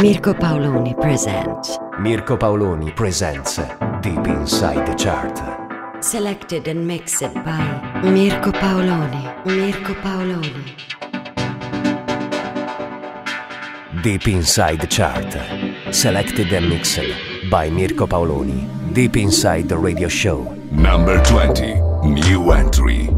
Mirko Paoloni presents Deep Inside the Chart. Selected and mixed by Mirko Paoloni. Deep Inside the Chart. Selected and mixed by Mirko Paoloni. Deep Inside the Radio Show. Number 20. New entry.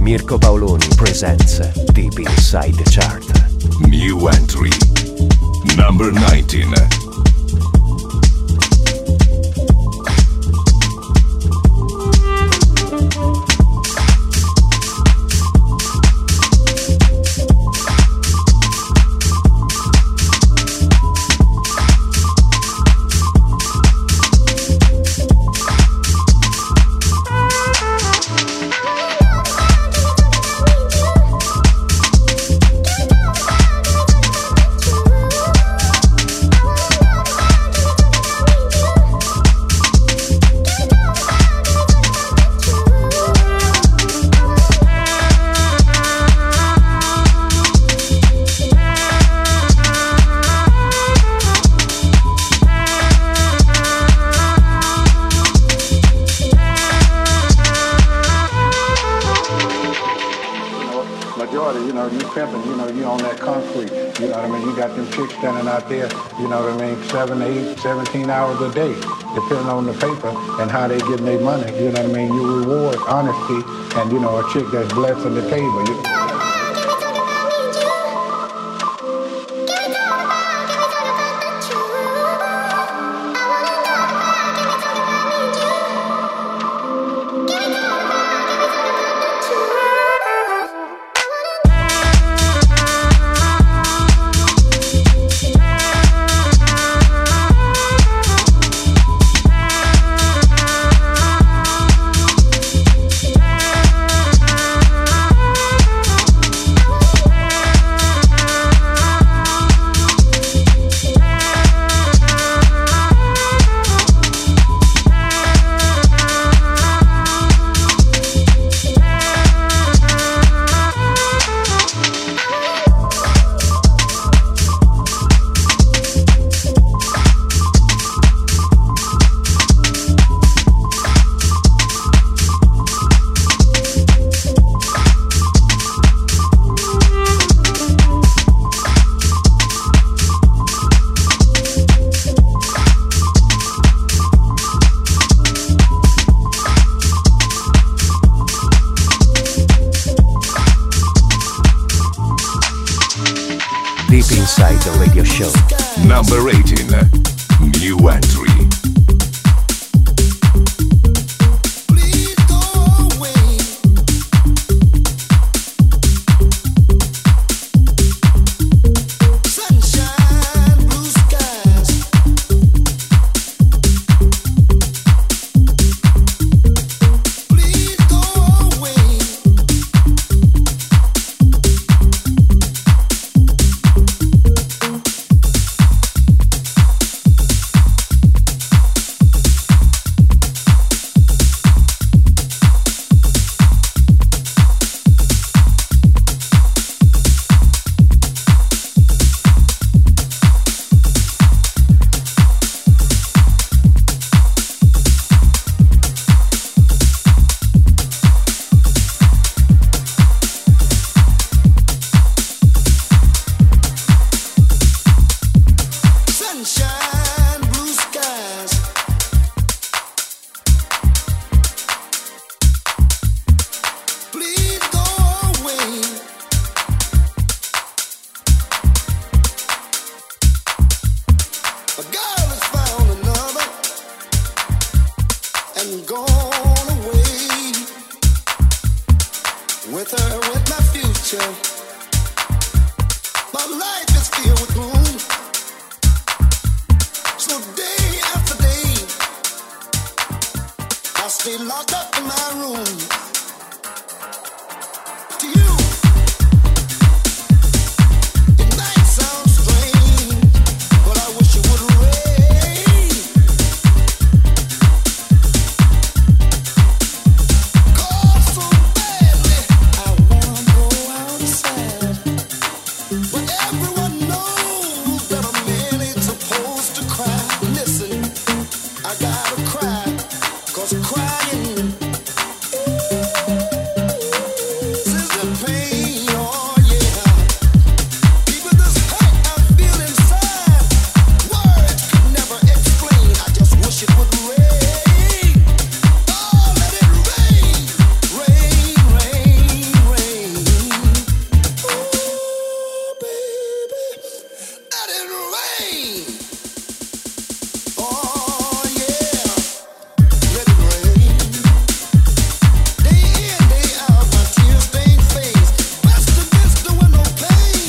Mirko Paoloni presents Deep Inside the Chart. New entry, number 19. There, you know what I mean, 7, 8, 17 hours a day, depending on the paper and how they getting their money, you know what I mean. You reward honesty and, you know, a chick that's blessing the table. You know? Deep Inside the Radio Show. Number 18, new entry.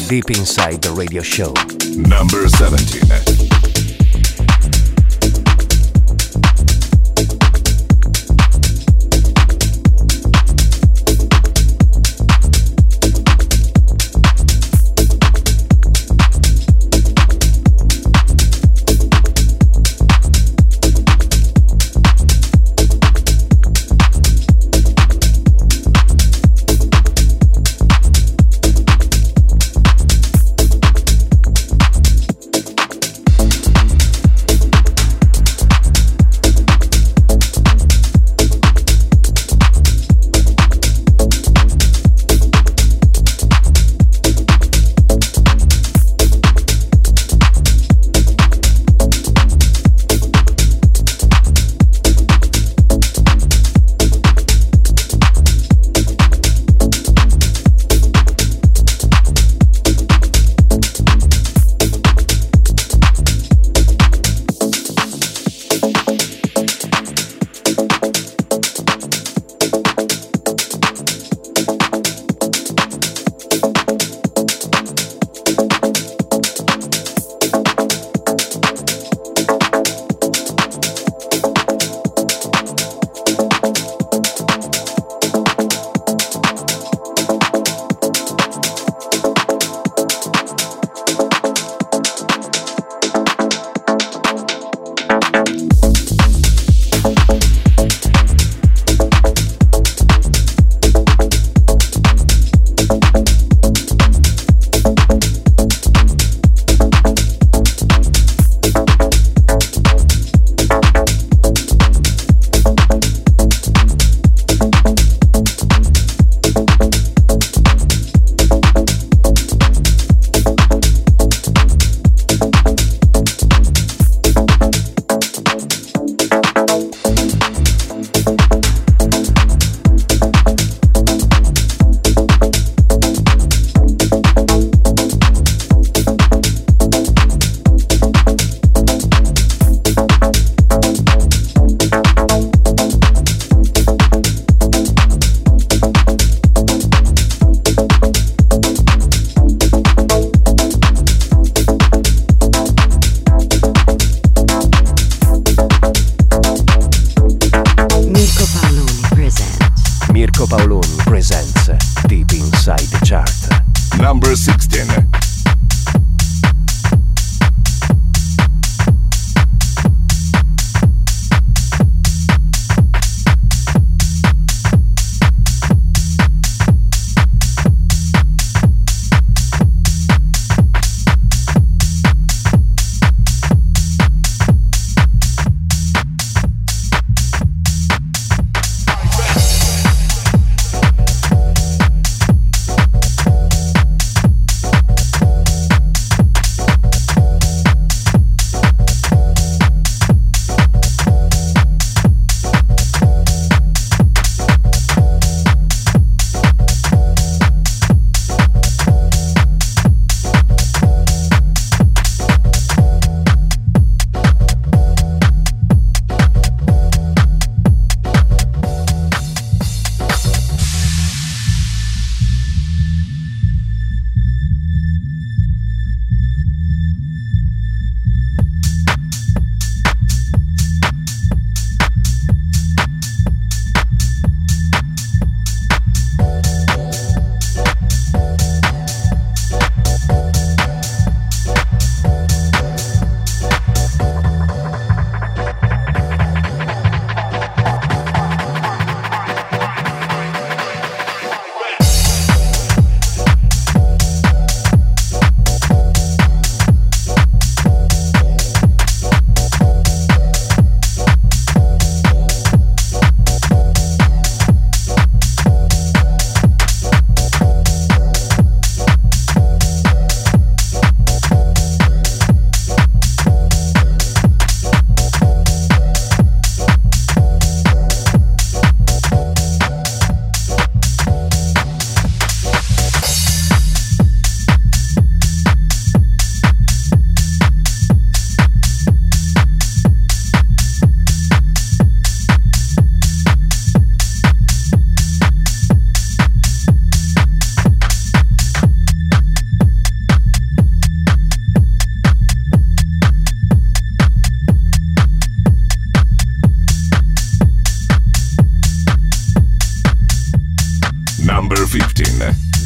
Deep Inside the Radio Show. Number 17. Paoloni presents Deep Inside the Chart. Number 16.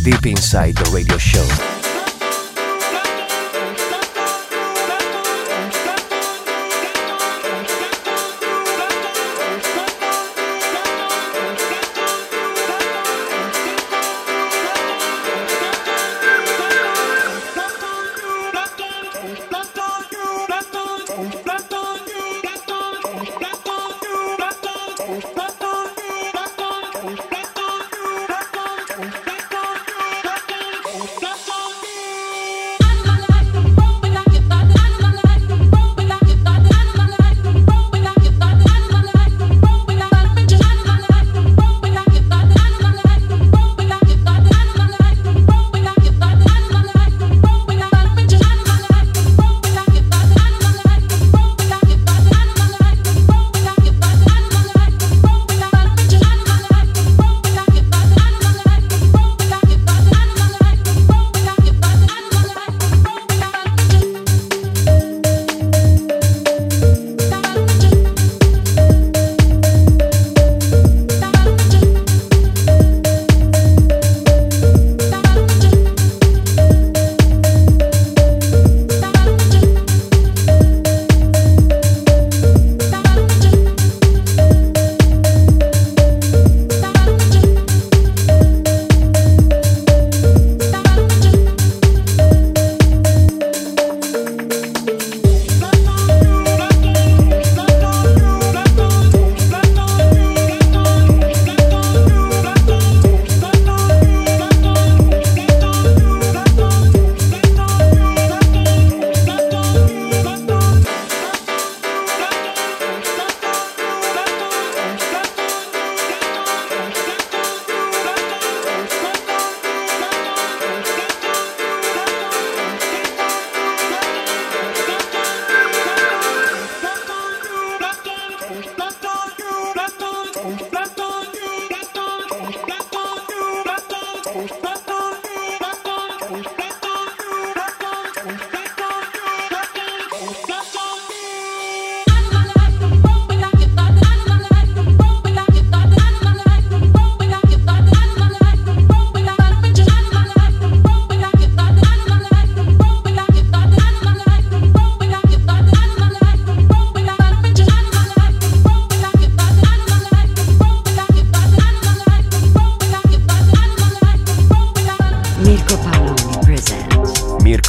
Deep Inside the Radio Show.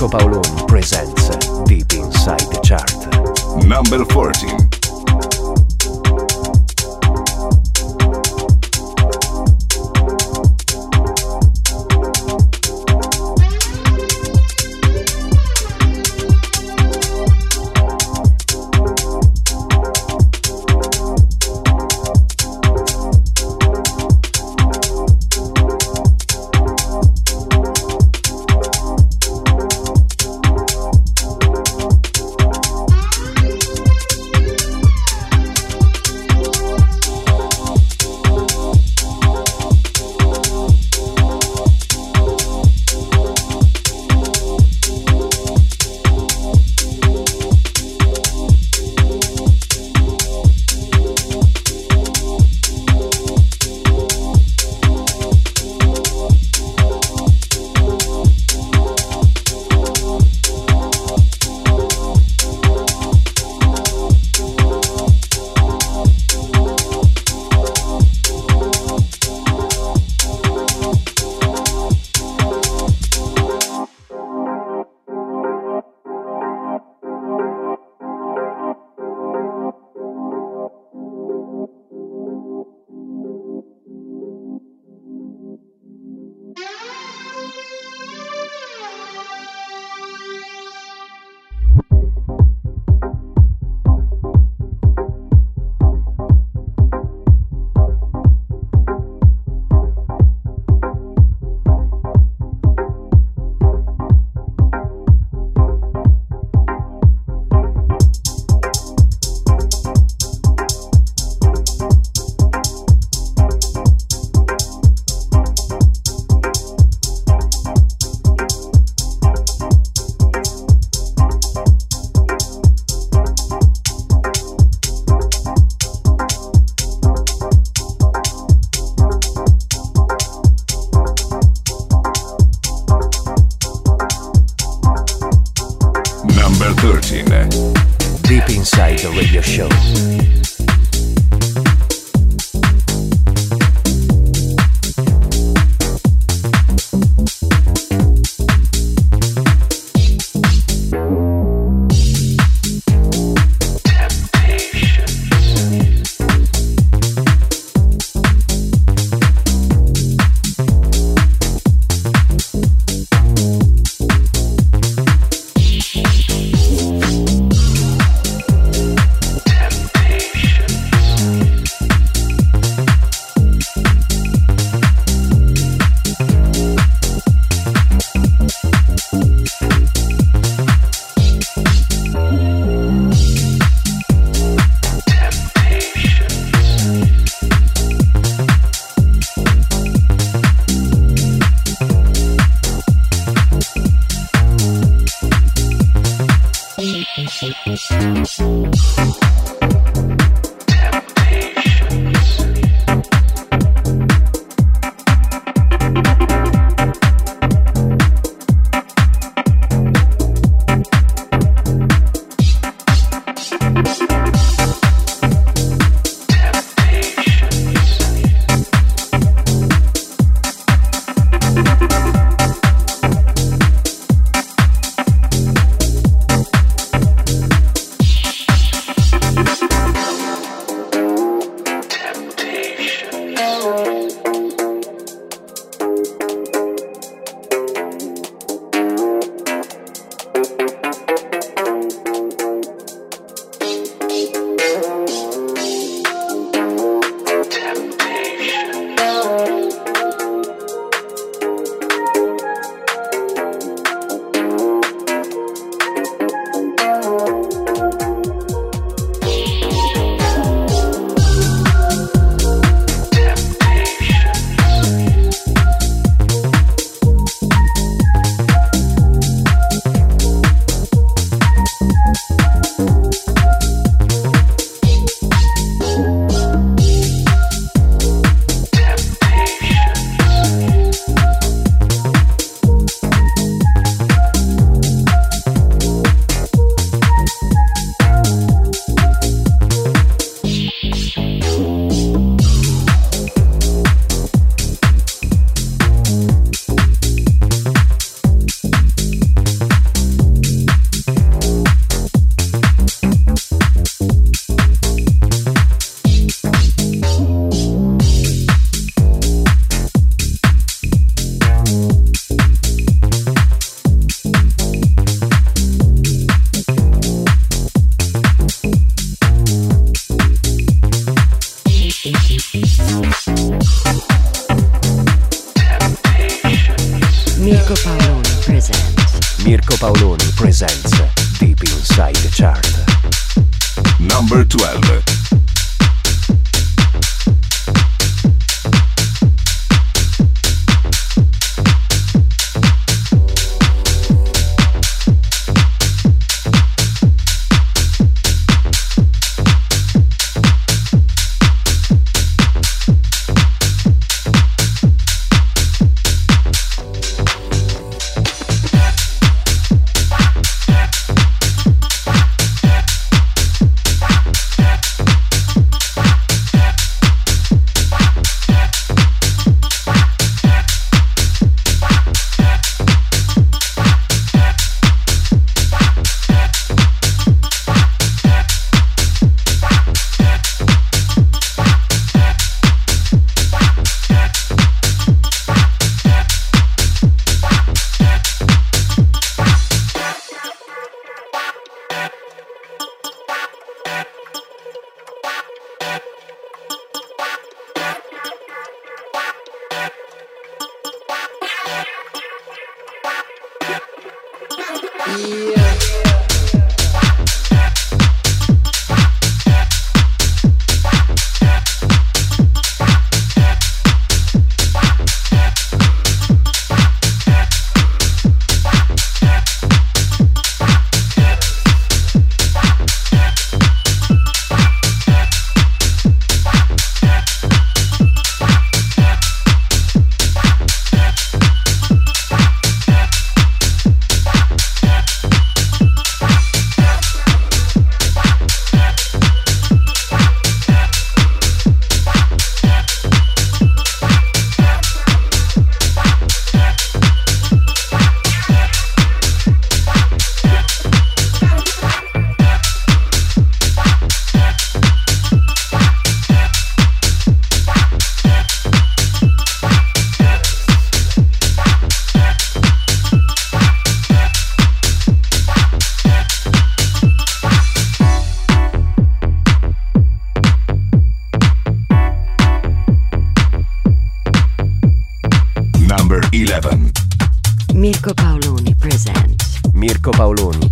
Mirko Paoloni presents Deep Inside the Chart. Number 14. Deep Inside the Radio Show. Mirko Paoloni presents Deep Inside the Chart. Number 12.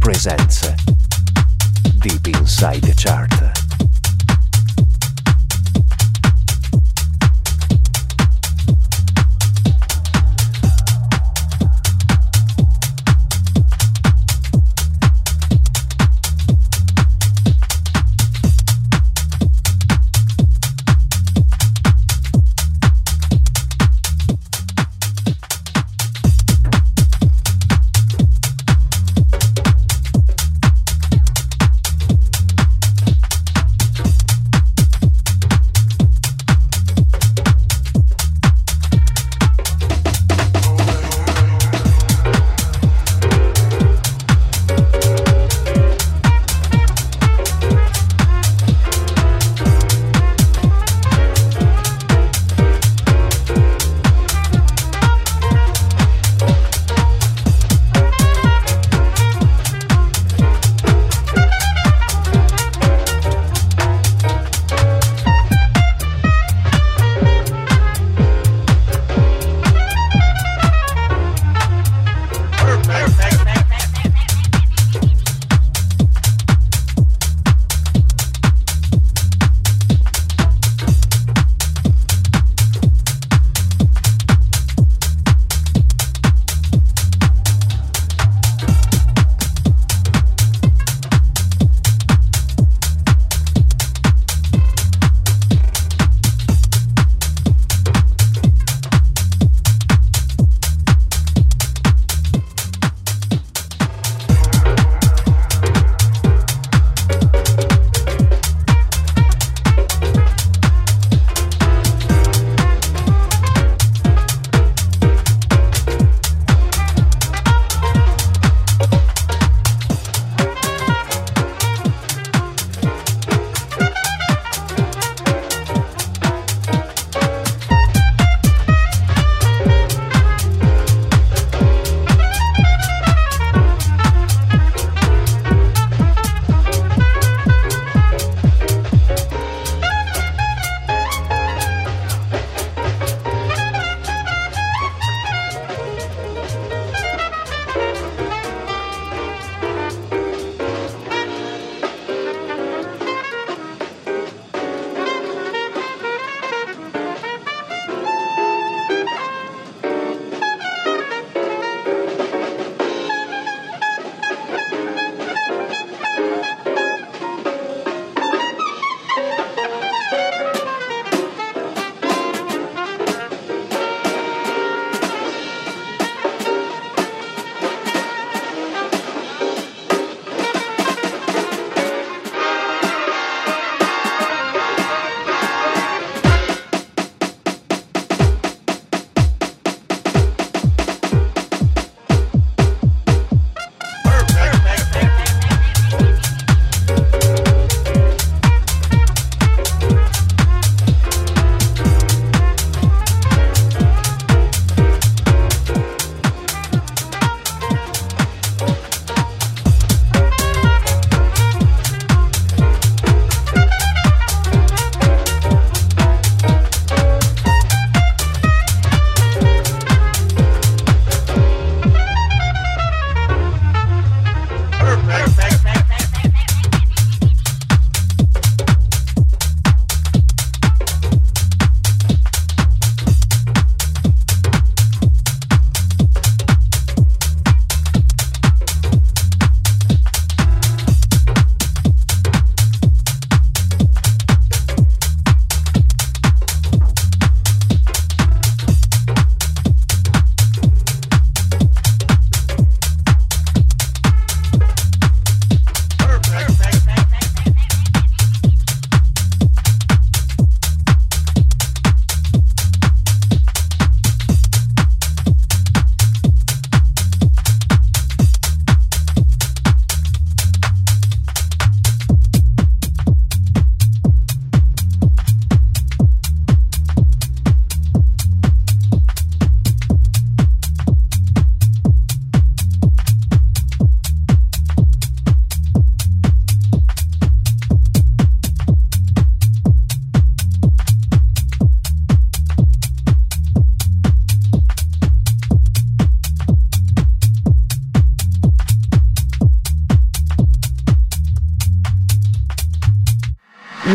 Presents Deep Inside the Chart.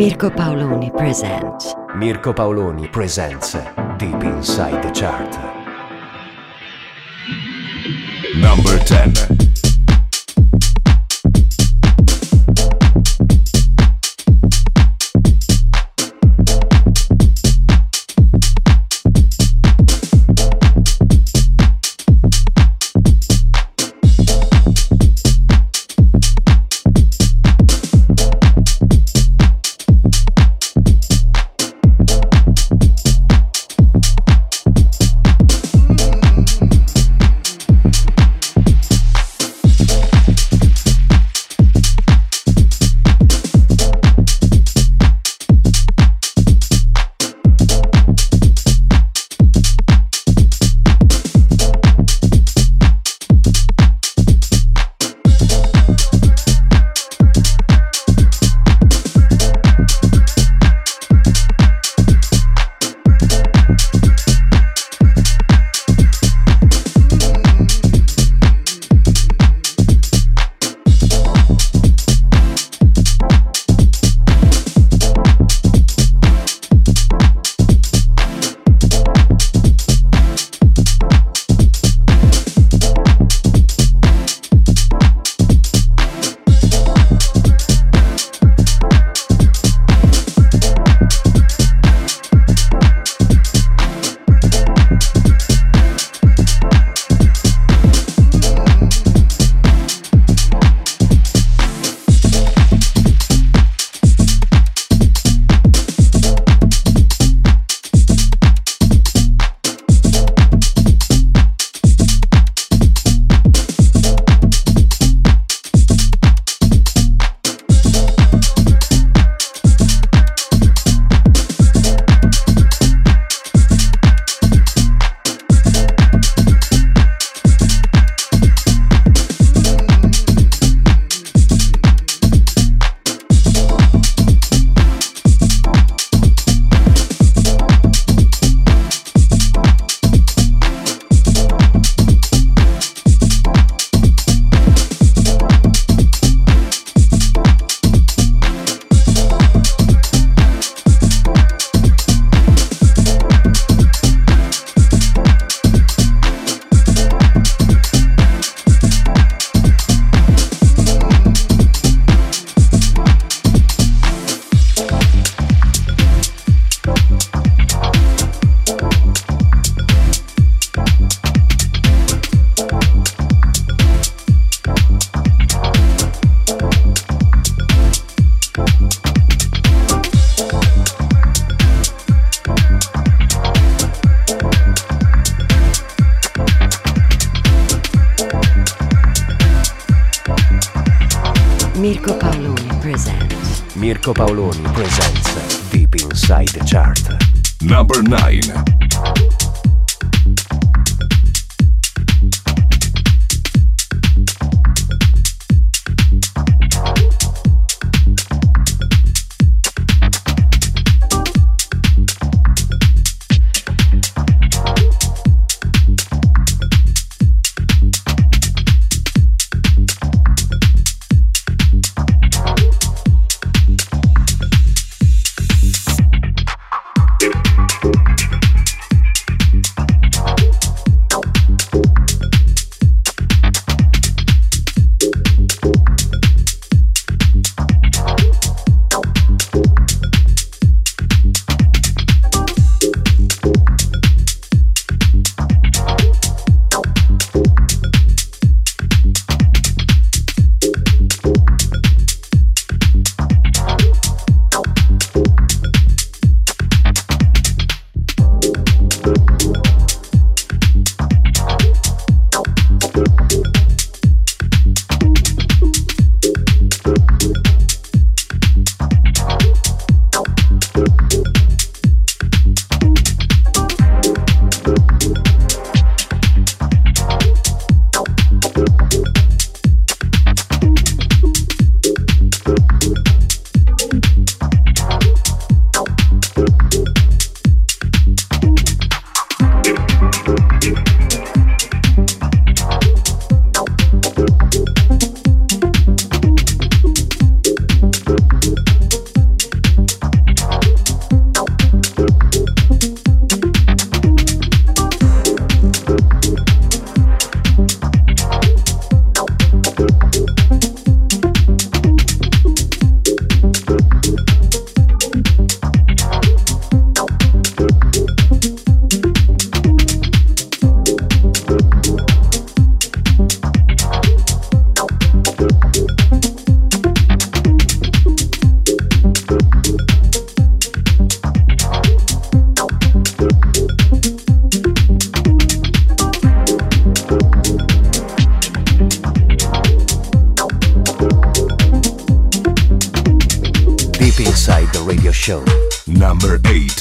Mirko Paoloni presents Deep Inside the Chart. Number 10. Mirko Paoloni presents Deep Inside the Chart. Number 9. Show. Number 8.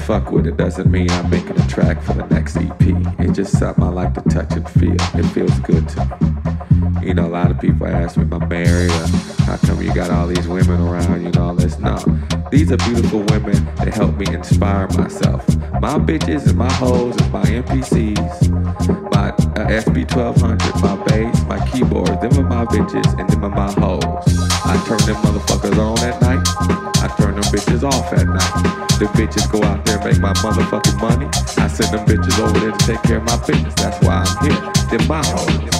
Fuck with it doesn't mean I'm making a track for the next EP. It's just something I like to touch and feel. It feels good to me. You know, a lot of people ask me if I'm married or how come you got all these women around you and all this. No, these are beautiful women that help me inspire myself. My bitches and my hoes and my NPCs, my SP 1200, my bass, my keyboards, them are my bitches and them are my hoes. I turn them motherfuckers on at night. I turn them bitches off at night. The bitches go out there and make my motherfucking money. I send them bitches over there to take care of my business. That's why I'm here. They're my hoes.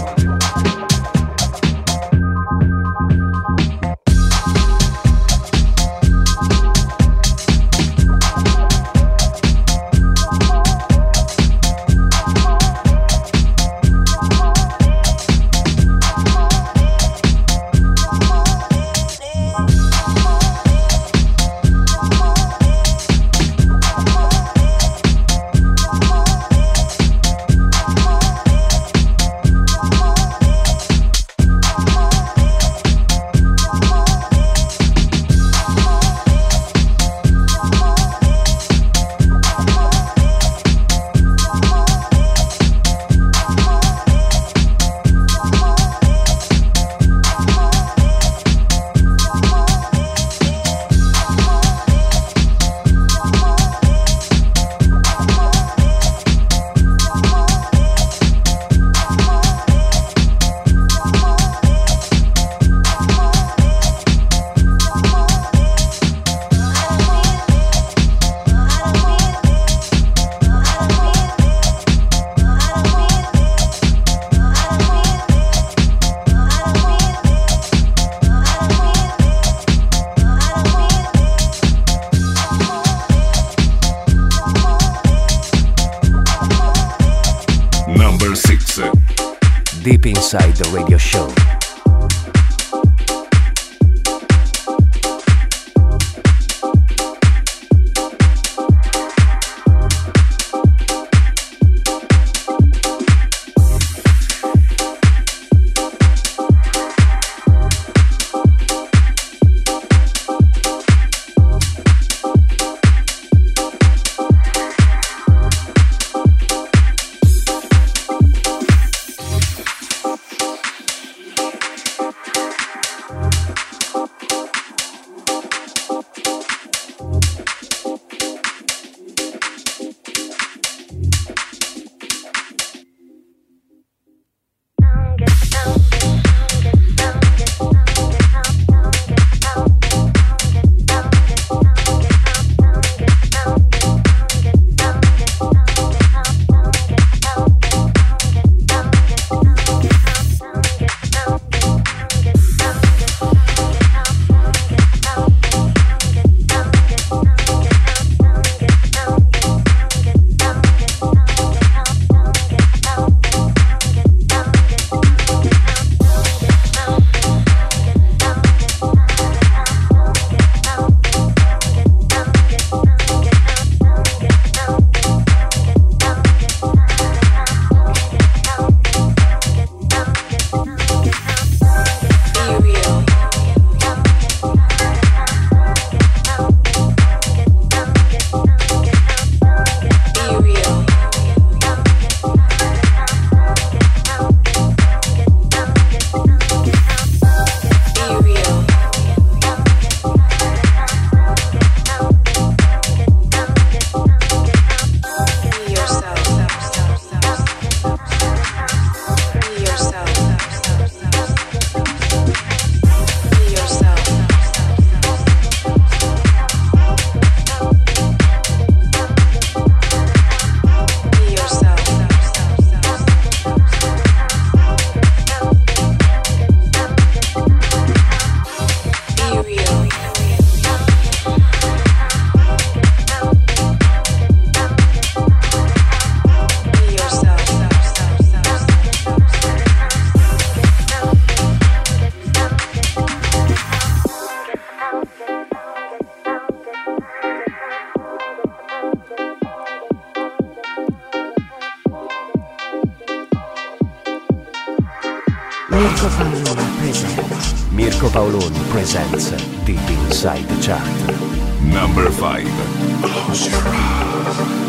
Deep Inside the Radio Show. Presents Deep Inside the Chart. Number 5. Close your eyes.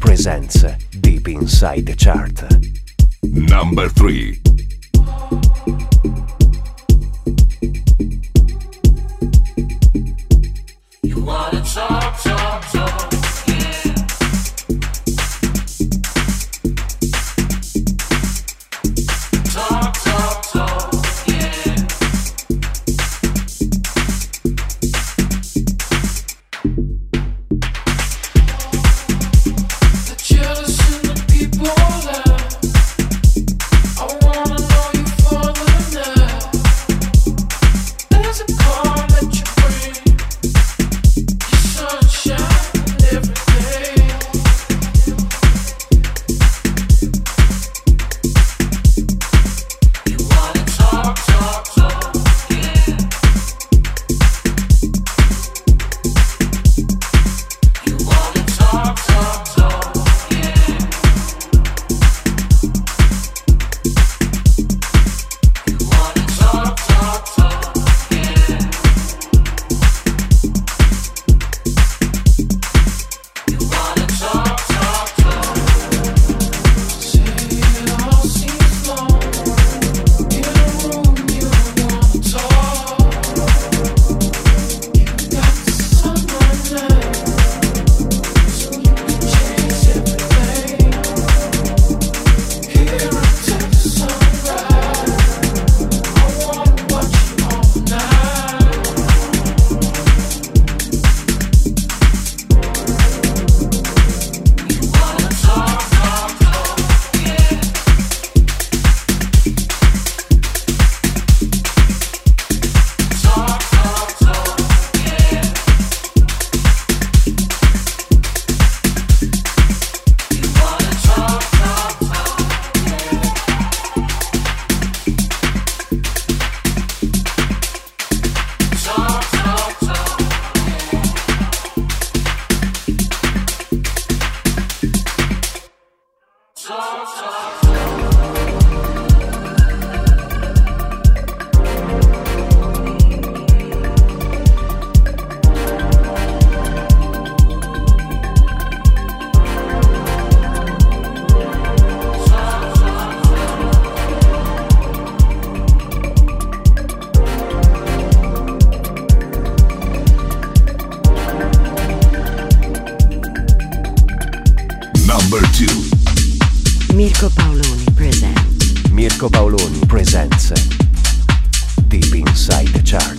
Presents Deep Inside the Chart. Number 3. Mirko Paoloni presents Deep Inside the Chart.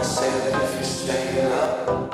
wanna say that if you stay up.